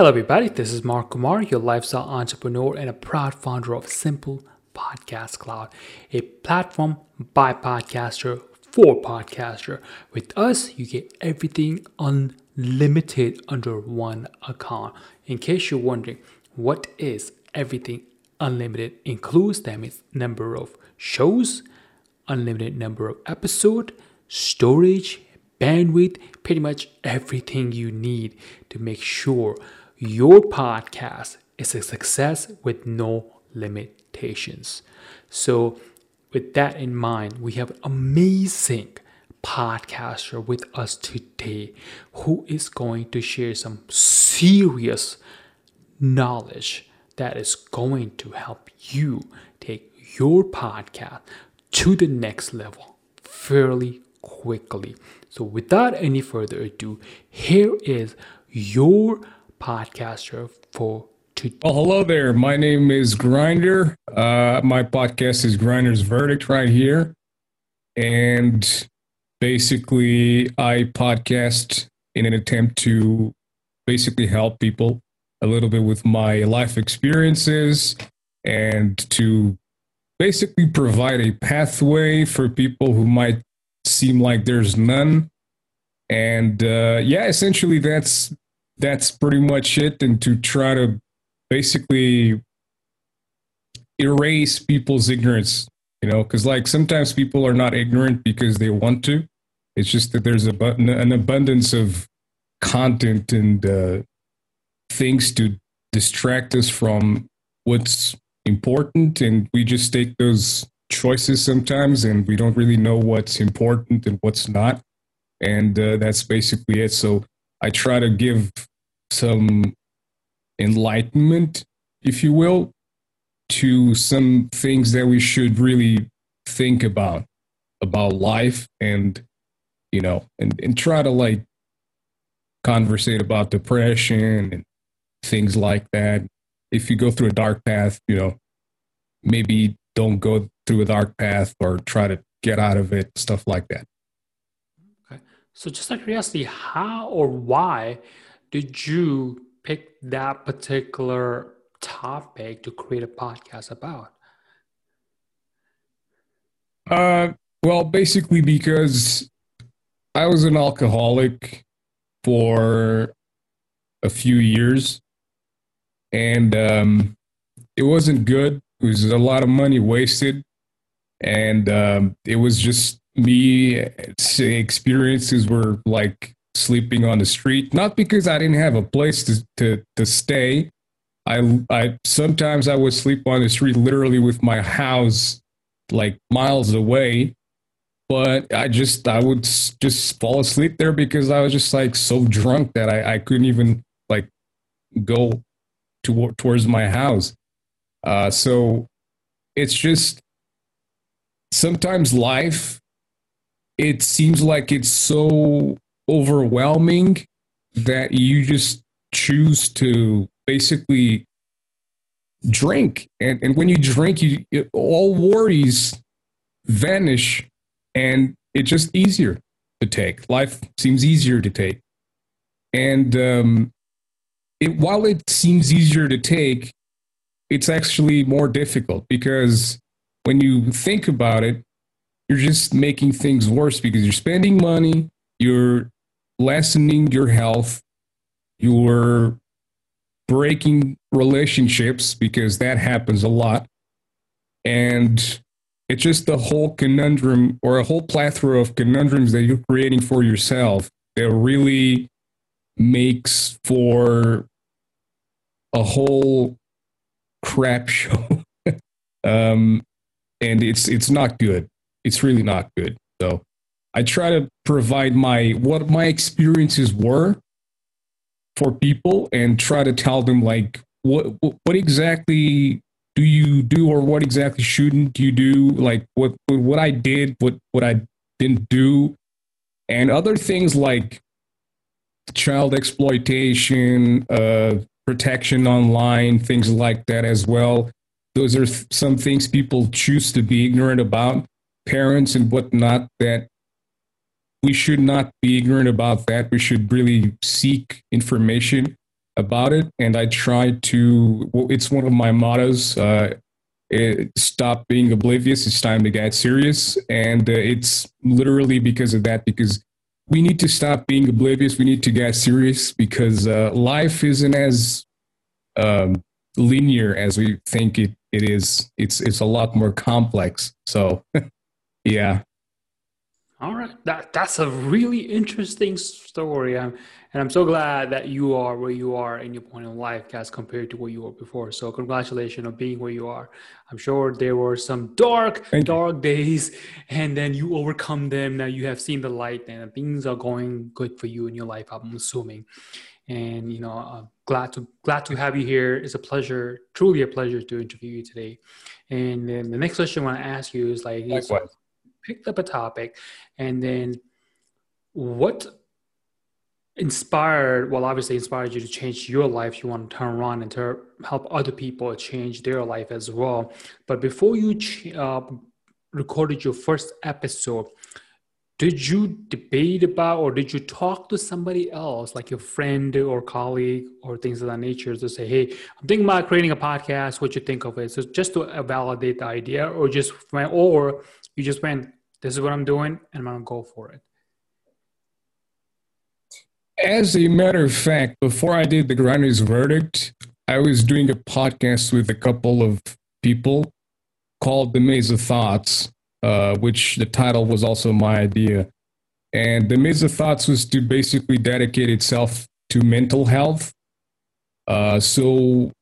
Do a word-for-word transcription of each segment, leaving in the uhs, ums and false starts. Hello everybody, this is Mark Kumar, your lifestyle entrepreneur and a proud founder of Simple Podcast Cloud, a platform by podcaster for podcaster. With us, you get everything unlimited under one account. In case you're wondering, what is everything unlimited includes? That means number of shows, unlimited number of episodes, storage, bandwidth, pretty much everything you need to make sure your podcast is a success with no limitations. So with that in mind, we have amazing podcaster with us today who is going to share some serious knowledge that is going to help you take your podcast to the next level fairly quickly. So without any further ado, here is your podcaster for today. Well, hello there. My name is Grinder. Uh, my podcast is Grinder's Verdict right here. And basically, I podcast in an attempt to basically help people a little bit with my life experiences and to basically provide a pathway for people who might seem like there's none. And uh, yeah, essentially that's that's pretty much it. And to try to basically erase people's ignorance, you know, because like sometimes people are not ignorant because they want to. It's just that there's a, an abundance of content and uh, things to distract us from what's important, and we just take those choices sometimes and we don't really know what's important and what's not. And uh, that's basically it. So I try to give some enlightenment, if you will, to some things that we should really think about, about life, and, you know, and, and try to like conversate about depression and things like that. If you go through a dark path, you know, maybe don't go through a dark path or try to get out of it, stuff like that. Okay. So just out of curiosity, how or why did you pick that particular topic to create a podcast about? Uh, well, basically because I was an alcoholic for a few years, and um, it wasn't good. It was a lot of money wasted, and um, it was just me. Experiences were like sleeping on the street, not because I didn't have a place to, to, to stay. I, I sometimes I would sleep on the street, literally with my house like miles away, but I just I would just fall asleep there because I was just like so drunk that I, I couldn't even like go to, towards my house. Uh, so it's just sometimes life, it seems like it's so overwhelming that you just choose to basically drink. And, and when you drink, you it, all worries vanish and it's just easier to take. Life seems easier to take. And um, it, while it seems easier to take, it's actually more difficult because when you think about it, you're just making things worse because you're spending money, you're lessening your health, you're breaking relationships because that happens a lot. And it's just a whole conundrum or a whole plethora of conundrums that you're creating for yourself that really makes for a whole crap show. um and it's it's not good. It's really not good. So I try to provide my what my experiences were for people and try to tell them like what what exactly do you do or what exactly shouldn't you do, like what what I did, what what I didn't do, and other things like child exploitation, uh protection online, things like that as well. Those are th- some things people choose to be ignorant about, parents and whatnot, that we should not be ignorant about that. We should really seek information about it. And I try to, well, it's one of my mottos, uh, it, stop being oblivious. It's time to get serious. And uh, it's literally because of that, because we need to stop being oblivious. We need to get serious because uh, life isn't as um, linear as we think it, it is. It's, it's a lot more complex. So yeah. All right. That, that's a really interesting story. Um, and I'm so glad that you are where you are in your point in life, Cass, compared to where you were before. So congratulations on being where you are. I'm sure there were some dark, Thank dark you. days, and then you overcome them. Now you have seen the light and things are going good for you in your life, I'm assuming. And, you know, I'm glad to, glad to have you here. It's a pleasure, truly a pleasure to interview you today. And then the next question I want to ask you is like, Likewise. picked up a topic, and then what inspired, well, obviously inspired you to change your life. You want to turn around and to help other people change their life as well. But before you ch- uh, recorded your first episode, did you debate about, or did you talk to somebody else, like your friend or colleague or things of that nature, to say, hey, I'm thinking about creating a podcast, what you think of it? So just to validate the idea, or just, or you just went, this is what I'm doing, and I'm going to go for it. As a matter of fact, before I did the Grinder's Verdict, I was doing a podcast with a couple of people called The Maze of Thoughts, uh, which the title was also my idea. And The Maze of Thoughts was to basically dedicate itself to mental health. Uh, so...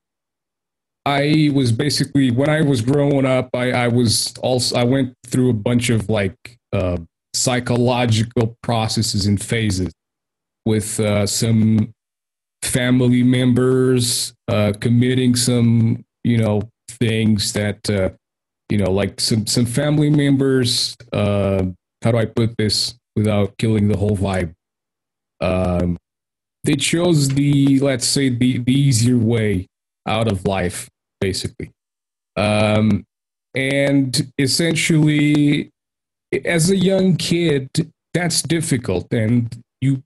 I was basically, when I was growing up, I, I was also, I went through a bunch of like uh, psychological processes and phases with uh, some family members uh, committing some, you know, things that, uh, you know, like some, some family members, uh, how do I put this without killing the whole vibe? Um, they chose the, let's say the, the easier way out of life. Basically. Um, and essentially, as a young kid, that's difficult. And you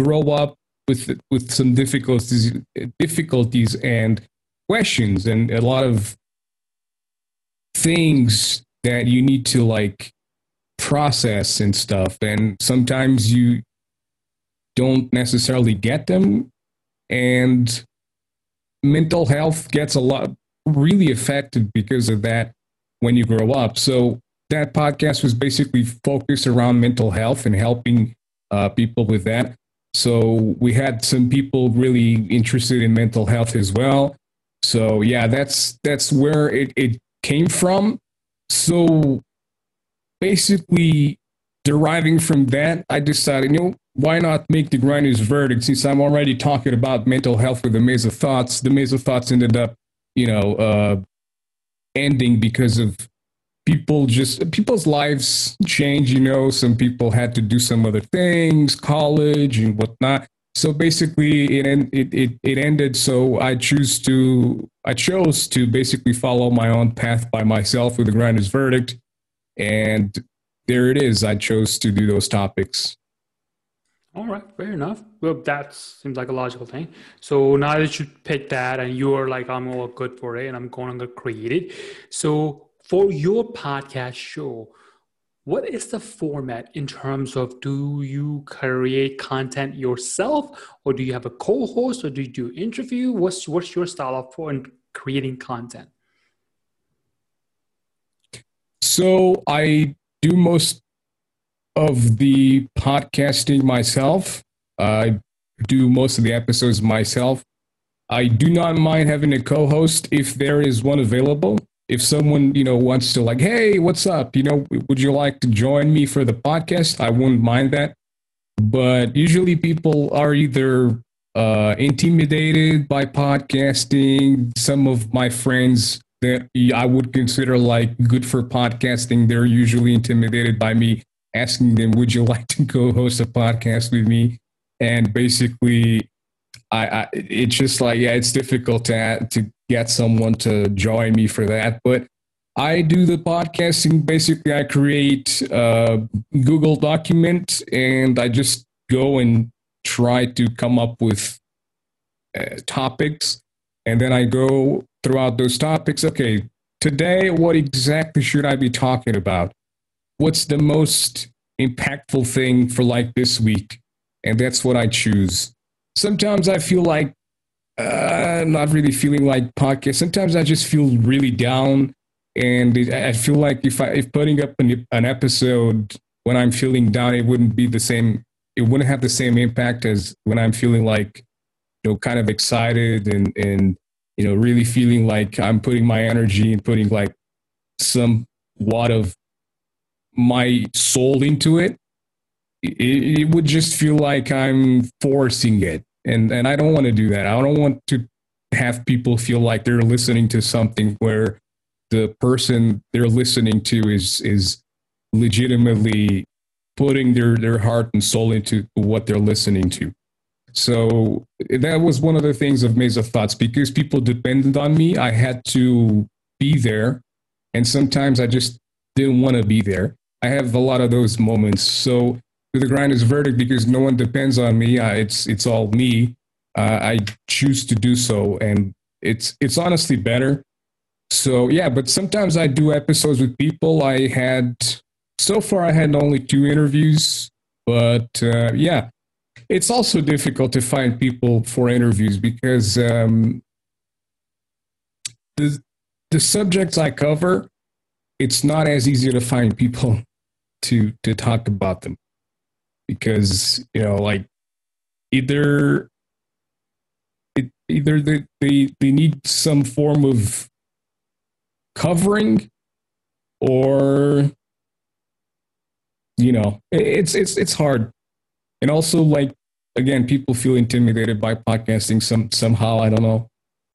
grow up with with some difficulties, difficulties and questions and a lot of things that you need to like process and stuff. And sometimes you don't necessarily get them. And mental health gets a lot, really affected because of that when you grow up. So that podcast was basically focused around mental health and helping uh, people with that. So we had some people really interested in mental health as well. So yeah, that's that's where it, it came from. So basically deriving from that, I decided, you know, why not make the Grinder's Verdict? Since I'm already talking about mental health with the Maze of Thoughts, the Maze of Thoughts ended up you know, uh, ending because of people just, people's lives change, you know, some people had to do some other things, college and whatnot. So basically it, it, it, it ended. So I choose to, I chose to basically follow my own path by myself with the Grinder's Verdict. And there it is. I chose to do those topics. All right, fair enough. Well, that seems like a logical thing. So now that you picked that and you are like, I'm all good for it and I'm going to create it. So for your podcast show, what is the format in terms of, do you create content yourself, or do you have a co-host, or do you do interview? What's, what's your style of for creating content? So I do most of the podcasting myself. I do most of the episodes myself. I do not mind having a co-host if there is one available. If someone, you know, wants to like, hey, what's up? You know, would you like to join me for the podcast? I wouldn't mind that. But usually people are either uh, intimidated by podcasting. Some of my friends that I would consider like good for podcasting, they're usually intimidated by me asking them, would you like to co-host a podcast with me? And basically, I, I it's just like, yeah, it's difficult to, to get someone to join me for that. But I do the podcasting. Basically, I create a Google document, and I just go and try to come up with uh, topics, and then I go throughout those topics. Okay, today, what exactly should I be talking about? What's the most impactful thing for like this week? And that's what I choose. Sometimes I feel like uh, I'm not really feeling like podcast. Sometimes I just feel really down. And it, I feel like if I, if putting up an, an episode when I'm feeling down, it wouldn't be the same. It wouldn't have the same impact as when I'm feeling like, you know, kind of excited and, and, you know, really feeling like I'm putting my energy and putting like some lot of my soul into it. It, it would just feel like I'm forcing it. And, and I don't want to do that. I don't want to have people feel like they're listening to something where the person they're listening to is, is legitimately putting their, their heart and soul into what they're listening to. So that was one of the things of Maze of Thoughts, because people depended on me. I had to be there. And sometimes I just didn't want to be there. I have a lot of those moments. So with the Grinder's Verdict, because no one depends on me, I, it's it's all me. Uh, I choose to do so. And it's it's honestly better. So, yeah, but sometimes I do episodes with people. I had, so far I had only two interviews, but uh, yeah. It's also difficult to find people for interviews because um, the the subjects I cover, it's not as easy to find people to to talk about them, because you know, like either it, either they, they they need some form of covering, or you know, it's it's it's hard. And also, like, again, people feel intimidated by podcasting some, somehow. I don't know.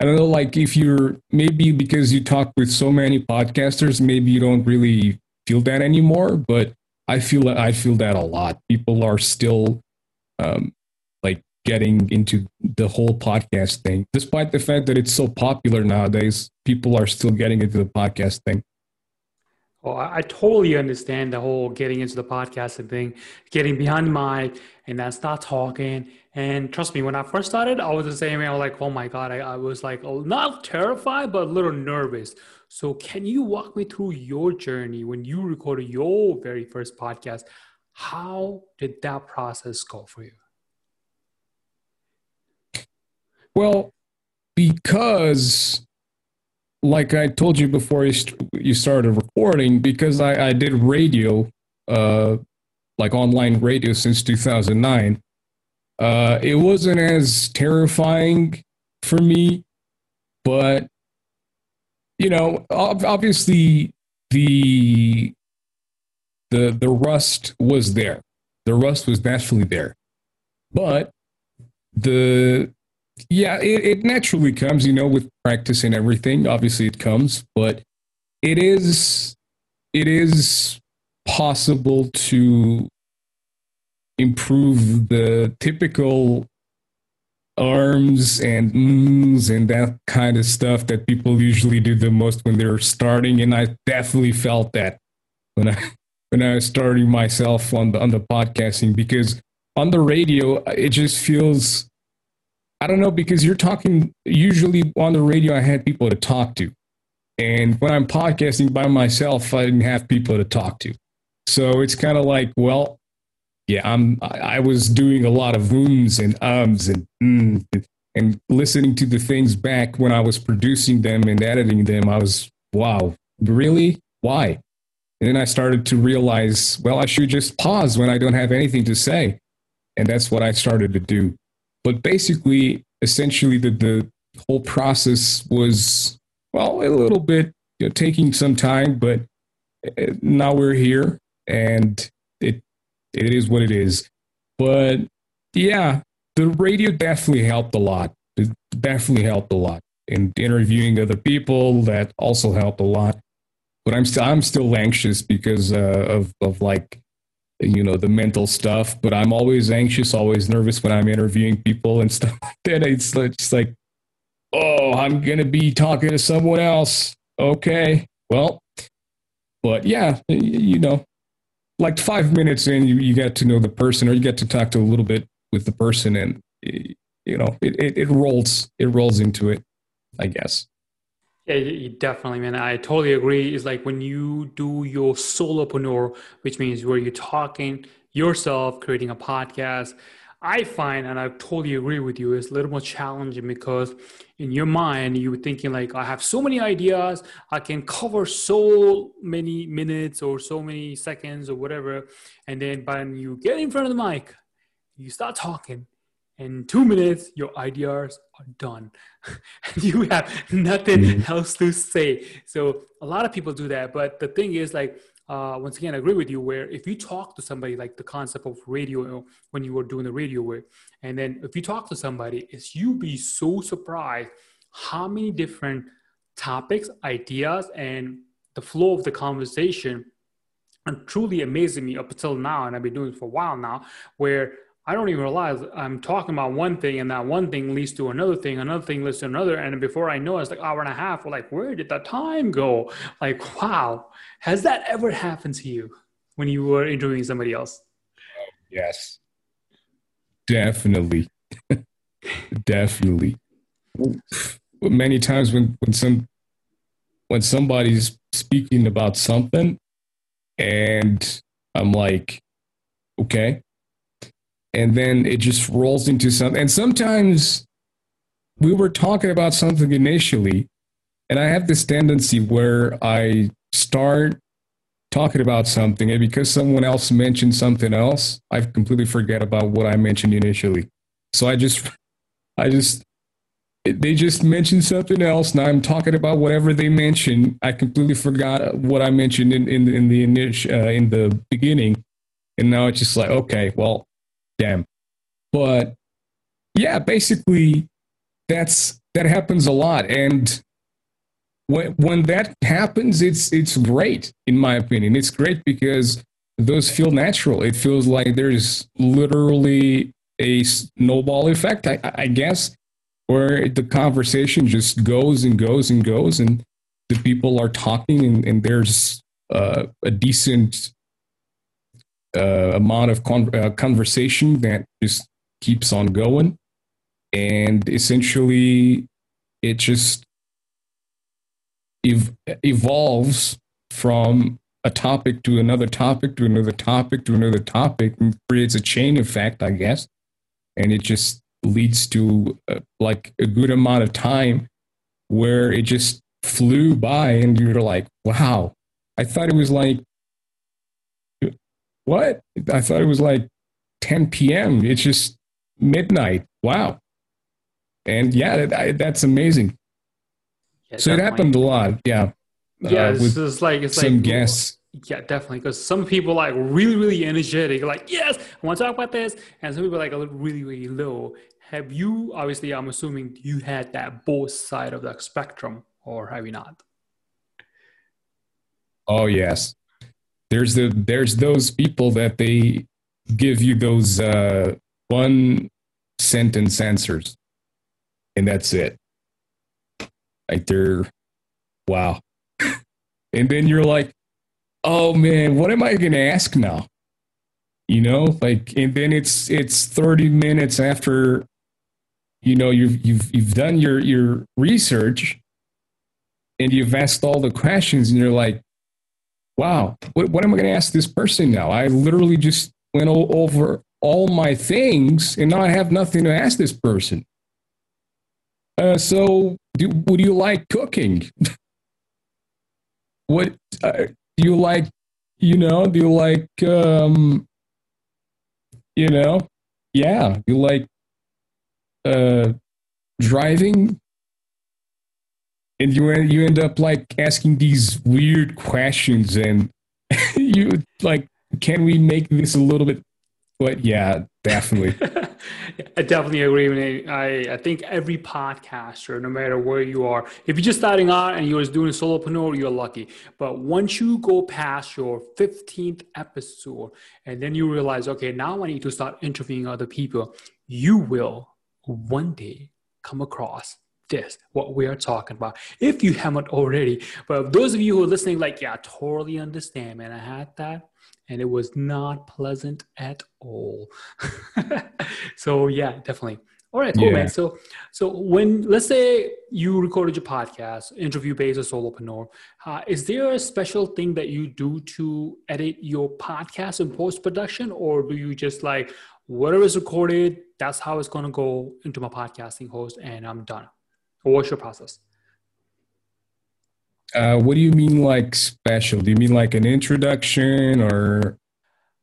I don't know, like, if you're, maybe because you talk with so many podcasters, maybe you don't really feel that anymore. But I feel I feel that a lot. People are still, um, like, getting into the whole podcast thing. Despite the fact that it's so popular nowadays, people are still getting into the podcast thing. Oh, I totally understand the whole getting into the podcasting thing, getting behind the mic and then start talking. And trust me, when I first started, I was the same way. I was like, oh my God, I, I was like, oh, not terrified, but a little nervous. So can you walk me through your journey when you recorded your very first podcast? How did that process go for you? Well, because... like I told you before you started recording, because I, I did radio, uh, like online radio since two thousand nine, uh, it wasn't as terrifying for me, but, you know, obviously the, the, the rust was there. The rust was naturally there, but the, Yeah, it, it naturally comes, you know, with practice and everything. Obviously, it comes, but it is it is possible to improve the typical arms and mms and that kind of stuff that people usually do the most when they're starting. And I definitely felt that when I when I was starting myself on the on the podcasting, because on the radio it just feels. I don't know, because you're talking, usually on the radio, I had people to talk to. And when I'm podcasting by myself, I didn't have people to talk to. So it's kind of like, well, yeah, I'm, I was doing a lot of ooms and ums and mm, and listening to the things back when I was producing them and editing them. I was, wow, really? Why? And then I started to realize, well, I should just pause when I don't have anything to say. And that's what I started to do. But basically, essentially, the, the whole process was, well, a little bit, you know, taking some time, but now we're here, and it it is what it is. But, yeah, the radio definitely helped a lot. It definitely helped a lot. And interviewing other people, that also helped a lot. But I'm still, I'm still anxious because uh, of, of, like, you know, the mental stuff, but I'm always anxious, always nervous when I'm interviewing people and stuff like that. It's just like, oh, I'm going to be talking to someone else. Okay. Well, but yeah, you know, like five minutes in, you, you get to know the person, or you get to talk to a little bit with the person, and it, you know, it, it, it rolls, it rolls into it, I guess. Yeah, you definitely, man. I totally agree. It's like when you do your solopreneur, which means where you're talking yourself, creating a podcast, I find, and I totally agree with you, it's a little more challenging because in your mind, you're thinking like, I have so many ideas, I can cover so many minutes or so many seconds or whatever. And then when you get in front of the mic, you start talking. In two minutes, your ideas are done. You have nothing mm-hmm. else to say. So a lot of people do that. But the thing is, like, uh, once again, I agree with you, where if you talk to somebody, like the concept of radio, when you were doing the radio work, and then if you talk to somebody, it's you'd be so surprised how many different topics, ideas, and the flow of the conversation are truly amazing me up until now. And I've been doing it for a while now, where I don't even realize I'm talking about one thing and that one thing leads to another thing, another thing leads to another. And before I know it, it's like an hour and a half. We're like, where did that time go? Like, wow. Has that ever happened to you when you were interviewing somebody else? Yes. Definitely. Definitely. Many times when, when some, when somebody's speaking about something and I'm like, okay. And then it just rolls into something. And sometimes we were talking about something initially, and I have this tendency where I start talking about something, and because someone else mentioned something else, I completely forget about what I mentioned initially. So I just, I just, they just mentioned something else. Now I'm talking about whatever they mentioned. I completely forgot what I mentioned in in, in the initial uh, in the beginning, and now it's just like, okay, well. Damn. But yeah, basically that's, that happens a lot. And when, when that happens, it's, it's great. In my opinion, it's great because those feel natural. It feels like there's literally a snowball effect, I, I guess, where the conversation just goes and goes and goes and the people are talking and, and there's uh, a decent Uh, amount of con- uh, conversation that just keeps on going. And essentially it just ev- evolves from a topic to another topic, to another topic, to another topic, and creates a chain effect, I guess. And it just leads to uh, like a good amount of time where it just flew by and you're like, wow, I thought it was like, what? I thought it was like ten p.m. It's just midnight. Wow. And yeah, that, that's amazing. Yeah, so definitely. It happened a lot. Yeah. Yeah. Uh, it's, it's like, it's some like, guests. Yeah, definitely. Because some people like really, really energetic. Like, yes, I want to talk about this. And some people like a little really, really low. Have you, obviously, I'm assuming you had that both side of the spectrum, or have you not? Oh, yes. There's the there's those people that they give you those uh, one sentence answers, and that's it. Like they're wow, and then you're like, oh man, what am I gonna ask now? You know, like, and then it's it's thirty minutes after, you know, you've you've you've done your your research, and you've asked all the questions, and you're like. Wow, what, what am I going to ask this person now? I literally just went all over all my things, and now I have nothing to ask this person. Uh, so, do, would you like cooking? What uh, do you like? You know, do you like? Um, you know, yeah, do you like uh, driving? And you end, you end up like asking these weird questions, and you like, can we make this a little bit? But yeah, definitely. I definitely agree. I I think every podcaster, no matter where you are, if you're just starting out and you're just doing a solopreneur, you're lucky. But once you go past your fifteenth episode, and then you realize, okay, now I need to start interviewing other people. You will one day come across this, what we are talking about, if you haven't already. But those of you who are listening, like, yeah, I totally understand, man. I had that, and it was not pleasant at all. So yeah, definitely. All right, cool, yeah. man. So, so when, let's say you recorded your podcast, interview-based or solopreneur, uh, is there a special thing that you do to edit your podcast in post-production, or do you just like, whatever is recorded, that's how it's going to go into my podcasting host and I'm done? Or what's your process? Uh, what do you mean like special? Do you mean like an introduction or...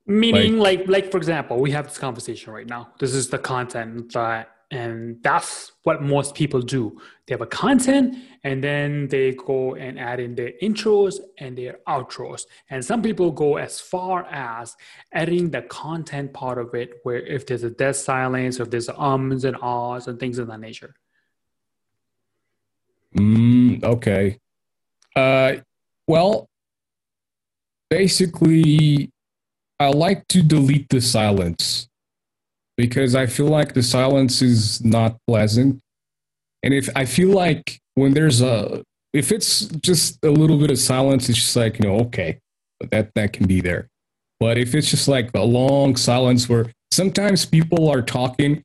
Meaning like, like, like for example, we have this conversation right now. This is the content that, and that's what most people do. They have a content and then they go and add in their intros and their outros. And some people go as far as adding the content part of it, where if there's a dead silence, or if there's ums and ahs and things of that nature. Mm, okay. Uh, well, basically... I like to delete the silence because I feel like the silence is not pleasant. And if I feel like when there's a, if it's just a little bit of silence, it's just like, you know, okay, that, that can be there. But if it's just like a long silence where sometimes people are talking,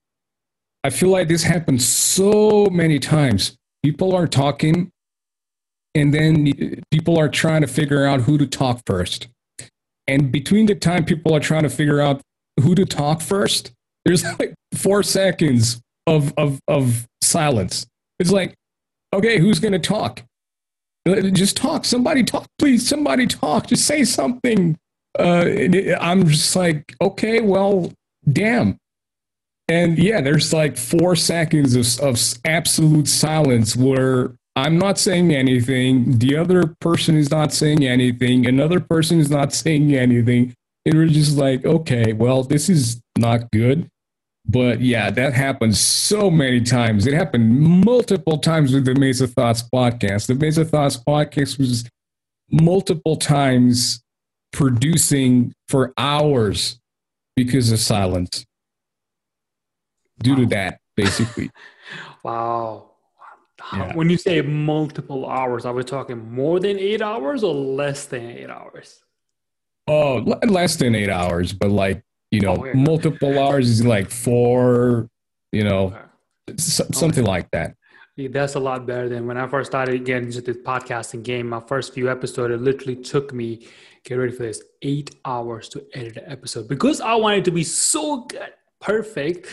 I feel like this happens so many times. People are talking and then people are trying to figure out who to talk first. And between the time people are trying to figure out who to talk first, there's like four seconds of of, of silence. It's like, okay, who's going to talk? Just talk. Somebody talk, please. Somebody talk. Just say something. Uh, I'm just like, okay, well, damn. And yeah, there's like four seconds of, of absolute silence where I'm not saying anything. The other person is not saying anything. Another person is not saying anything. And we're just like, okay, well, this is not good. But yeah, that happens so many times. It happened multiple times with the Maze of Thoughts podcast. The Maze of Thoughts podcast was multiple times producing for hours because of silence. Due wow. to that, basically. Wow. Yeah. When you say multiple hours, are we talking more than eight hours or less than eight hours? Oh, less than eight hours. But like, you know, oh, yeah. multiple hours is like four, you know, okay. something okay. like that. That's a lot better than when I first started getting into this podcasting game. My first few episodes, it literally took me, get ready for this, eight hours to edit an episode because I wanted to be so good, perfect.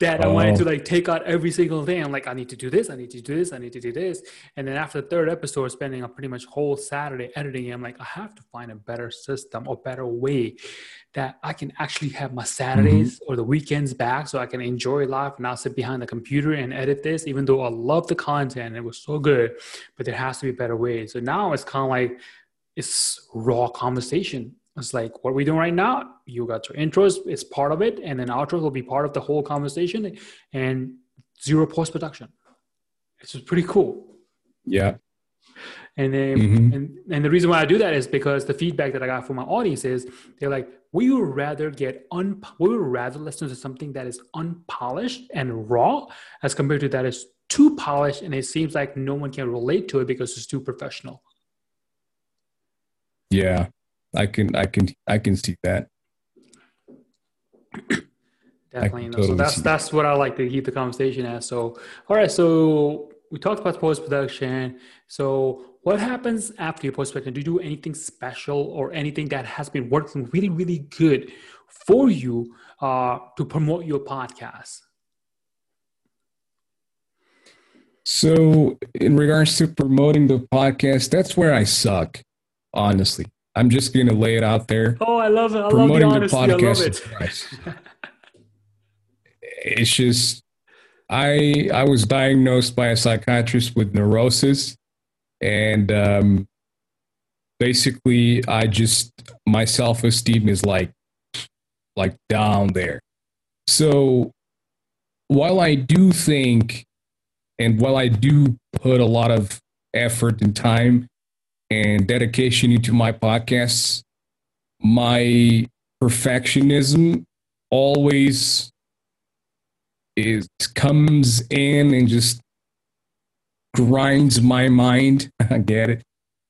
That I wanted oh. to like take out every single thing. I'm like, I need to do this. I need to do this. I need to do this. And then after the third episode, spending a pretty much whole Saturday editing it, I'm like, I have to find a better system or better way that I can actually have my Saturdays mm-hmm. or the weekends back so I can enjoy life and not sit behind the computer and edit this, even though I love the content. It was so good, but there has to be a better way. So now it's kind of like, it's raw conversation. It's like, what are we doing right now? You got your intros, it's part of it. And then outros will be part of the whole conversation and zero post-production. It's pretty cool. Yeah. And then, mm-hmm. and, and the reason why I do that is because the feedback that I got from my audience is they're like, we would rather get un, we would rather listen to something that is unpolished and raw as compared to that is too polished. And it seems like no one can relate to it because it's too professional. Yeah. I can, I can, I can see that. Definitely. No. Totally so that's, that's what I like to keep the conversation at. So, all right. So we talked about post-production. So what happens after your post-production? Do you do anything special or anything that has been working really, really good for you uh, to promote your podcast? So in regards to promoting the podcast, that's where I suck, honestly. I'm just going to lay it out there. Oh, I love it. I Promoting love the honesty. The podcast I love it. It's just, I I was diagnosed by a psychiatrist with neurosis. And um, basically, I just, my self-esteem is like, like down there. So while I do think, and while I do put a lot of effort and time and dedication into my podcasts, my perfectionism always is comes in and just grinds my mind. I get it.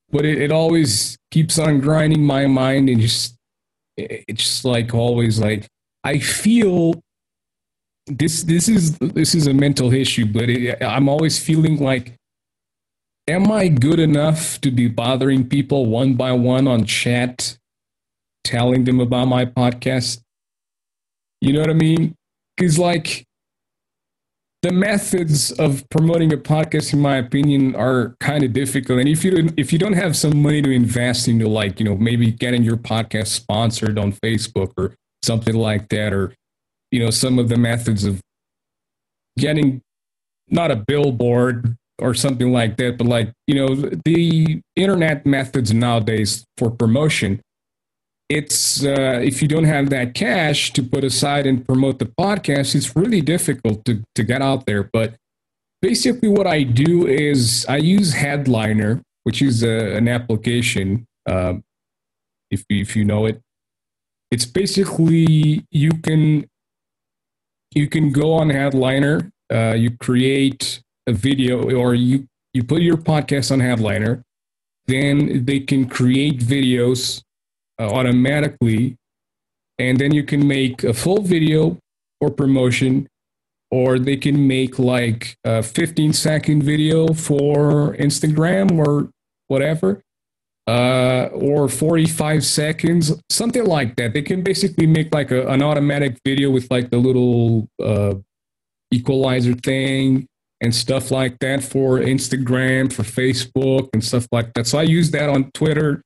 But it, it always keeps on grinding my mind and just, it's just like always like, I feel this this is this is a mental issue, but it, I'm always feeling like, am I good enough to be bothering people one by one on chat, telling them about my podcast? You know what I mean? Because like, the methods of promoting a podcast, in my opinion, are kind of difficult. And if you don't, if you don't have some money to invest into, like, you know, maybe getting your podcast sponsored on Facebook or something like that, or, you know, some of the methods of getting not a billboard or something like that, but like, you know, the internet methods nowadays for promotion, it's uh, if you don't have that cash to put aside and promote the podcast, it's really difficult to, to get out there. But basically what I do is I use Headliner, which is a, an application, um, if, if you know it. It's basically, you can, you can go on Headliner, uh, you create a video, or you, you put your podcast on Headliner, then they can create videos automatically, and then you can make a full video for promotion, or they can make like a fifteen second video for Instagram or whatever, uh, or forty-five seconds, something like that. They can basically make like a, an automatic video with like the little uh, equalizer thing and stuff like that for Instagram, for Facebook, and stuff like that. So I use that on Twitter.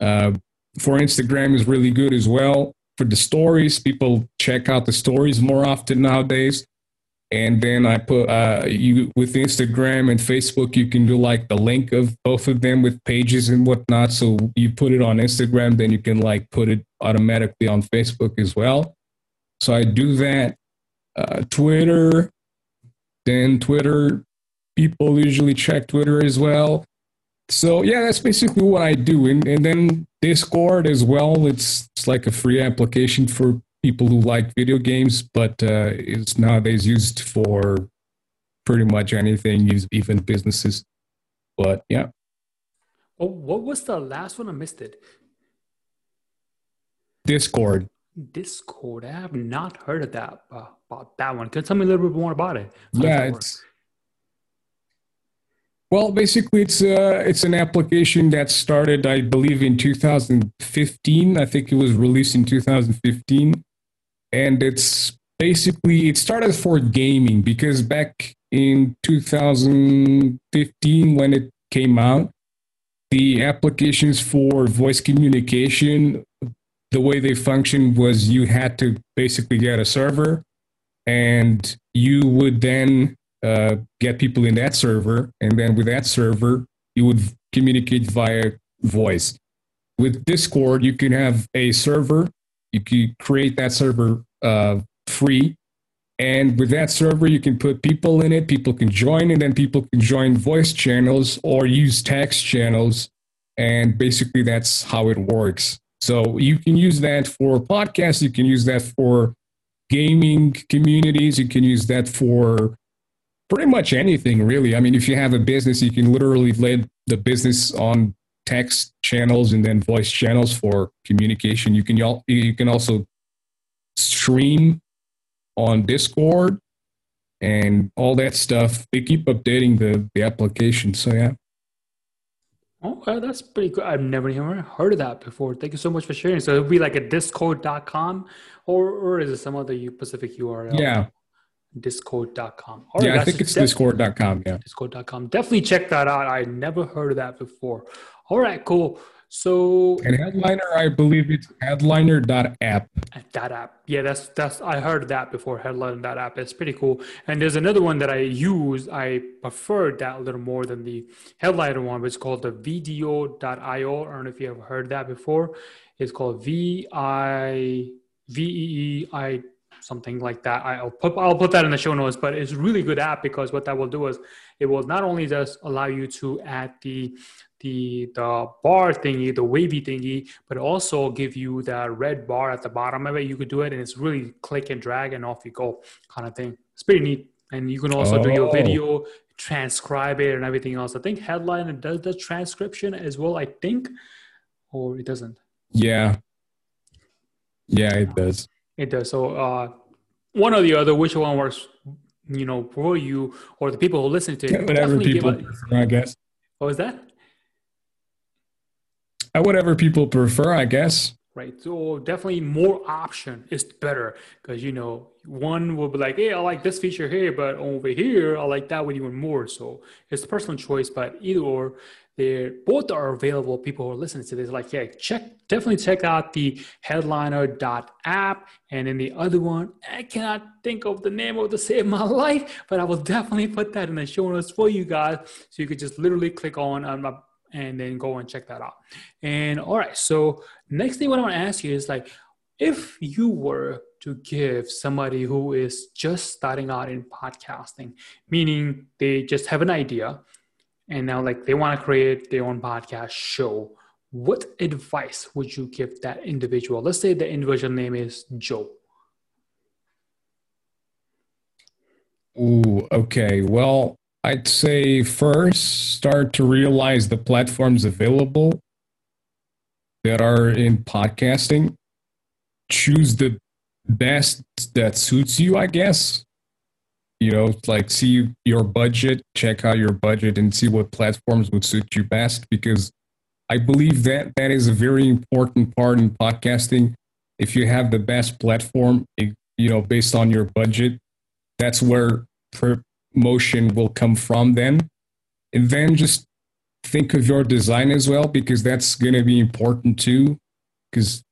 Uh, for Instagram is really good as well for the stories. People check out the stories more often nowadays. And then I put, uh, you with Instagram and Facebook, you can do like the link of both of them with pages and whatnot. So you put it on Instagram, then you can like put it automatically on Facebook as well. So I do that. uh, Twitter, then Twitter, people usually check Twitter as well. So yeah, that's basically what I do. And, and then Discord as well. It's, it's like a free application for people who like video games, but uh, it's nowadays used for pretty much anything, even businesses. But yeah. Oh, what was the last one? I missed it. Discord. Discord. I have not heard of that, uh, about that one. Can you tell me a little bit more about it? How yeah, it's... Well, basically, it's uh, it's an application that started, I believe, in two thousand fifteen. I think it was released in two thousand fifteen, and it's basically, it started for gaming, because back in two thousand fifteen, when it came out, the applications for voice communication, the way they functioned was you had to basically get a server, and you would then Uh, get people in that server, and then with that server, you would communicate via voice. With Discord, you can have a server, you can create that server uh, free, and with that server, you can put people in it, people can join, and then people can join voice channels or use text channels, and basically that's how it works. So you can use that for podcasts, you can use that for gaming communities, you can use that for pretty much anything, really. I mean, if you have a business, you can literally lead the business on text channels and then voice channels for communication. You can you can also stream on Discord and all that stuff. They keep updating the, the application, so yeah. Okay, that's pretty good. I've never even heard of that before. Thank you so much for sharing. So it'll be like a discord dot com, or, or is it some other specific U R L? Yeah. discord dot com. Right, yeah, I think it's discord dot com. Yeah. discord dot com. Definitely check that out. I never heard of that before. All right, cool. So and Headliner, I believe it's headliner dot app. That app. Yeah, that's that's I heard that before, headliner dot app. It's pretty cool. And there's another one that I use. I prefer that a little more than the Headliner one, but it's called the video dot io. I don't know if you ever heard that before. It's called V I V E E I something like that. I'll put, I'll put that in the show notes, but it's a really good app, because what that will do is it will not only just allow you to add the, the, the bar thingy, the wavy thingy, but also give you that red bar at the bottom of it. You could do it, and it's really click and drag and off you go kind of thing. It's pretty neat. And you can also oh. do your video, transcribe it and everything else. I think Headliner does the transcription as well, I think, or it doesn't. Yeah. Yeah, it does. It does. So uh, one or the other, which one works, you know, for you or the people who listen to it. Yeah, whatever people prefer, I guess. What was that? Uh, whatever people prefer, I guess. Right. So definitely more option is better because, you know, one will be like, hey, I like this feature here, but over here, I like that one even more. So it's personal choice, but either or, they both are available. People who are listening to this, like, yeah, check, definitely check out the headliner dot app. And then the other one, I cannot think of the name of to save my life, but I will definitely put that in the show notes for you guys. So you could just literally click on, on my, and then go and check that out. And all right, so next thing what I want to ask you is like, if you were to give somebody who is just starting out in podcasting, meaning they just have an idea and now like they want to create their own podcast show, what advice would you give that individual? Let's say the individual name is Joe. Ooh, okay. Well, I'd say first start to realize the platforms available that are in podcasting. Choose the best that suits you, I guess. You know, like see your budget, check out your budget and see what platforms would suit you best, because I believe that that is a very important part in podcasting. If you have the best platform, you know, based on your budget, that's where per- motion will come from then. And then just think of your design as well, because that's going to be important too, because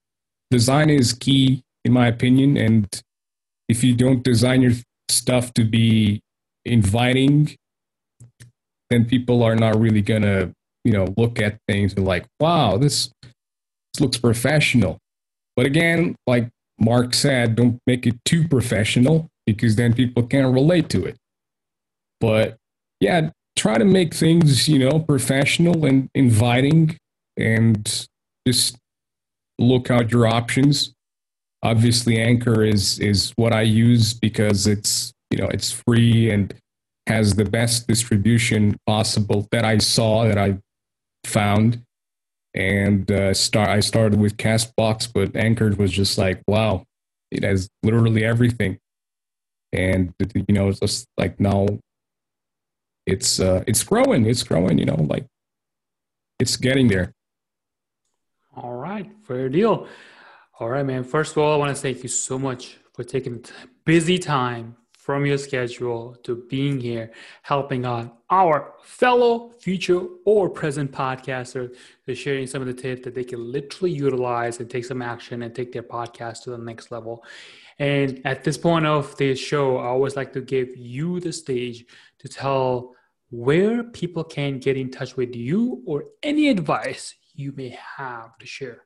design is key in my opinion. And if you don't design your stuff to be inviting, then people are not really going to, you know, look at things and like, wow, this, this looks professional. But again, like Mark said, don't make it too professional, because then people can't relate to it. But yeah, try to make things, you know, professional and inviting, and just look out your options. Obviously, Anchor is is what I use because it's, you know, it's free and has the best distribution possible that I saw, that I found. And uh, start I started with CastBox, but Anchor was just like, wow, it has literally everything. And, you know, it's just like now, It's uh, it's growing, it's growing, you know, like it's getting there. All right, fair deal. All right, man. First of all, I want to thank you so much for taking the busy time from your schedule to being here, helping out our fellow future or present podcasters, to sharing some of the tips that they can literally utilize and take some action and take their podcast to the next level. And at this point of the show, I always like to give you the stage to tell where people can get in touch with you or any advice you may have to share.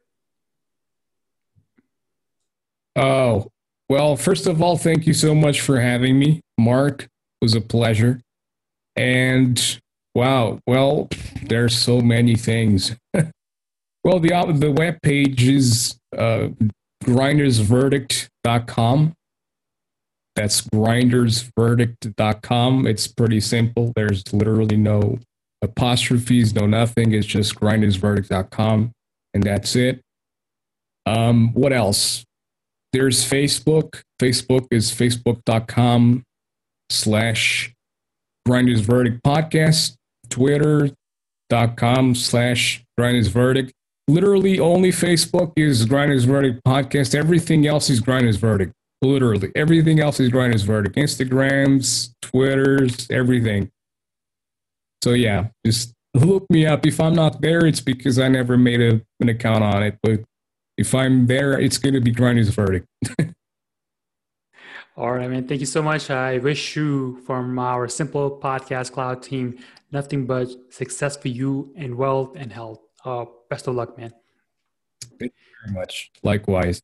Oh, well, first of all, thank you so much for having me, Mark. It was a pleasure. And wow, well, there's so many things. Well, the, the webpage is uh, grinders verdict dot com. That's grinders verdict dot com. It's pretty simple. There's literally no apostrophes, no nothing. It's just grinders verdict dot com, and that's it. Um, what else? There's Facebook. Facebook is facebook.com slash grindersverdict podcast. Twitter.com slash grindersverdict. Literally only Facebook is Grinder's Verdict podcast. Everything else is Grinder's Verdict. Literally everything else is Grinder's Verdict. Instagrams, Twitters, everything. So yeah, just look me up. If I'm not there, it's because I never made a, an account on it. But if I'm there, it's going to be Grinder's Verdict. All right, man. Thank you so much. I wish you from our Simple Podcast Cloud team nothing but success for you and wealth and health. Uh, best of luck, man. Thank you very much. Likewise.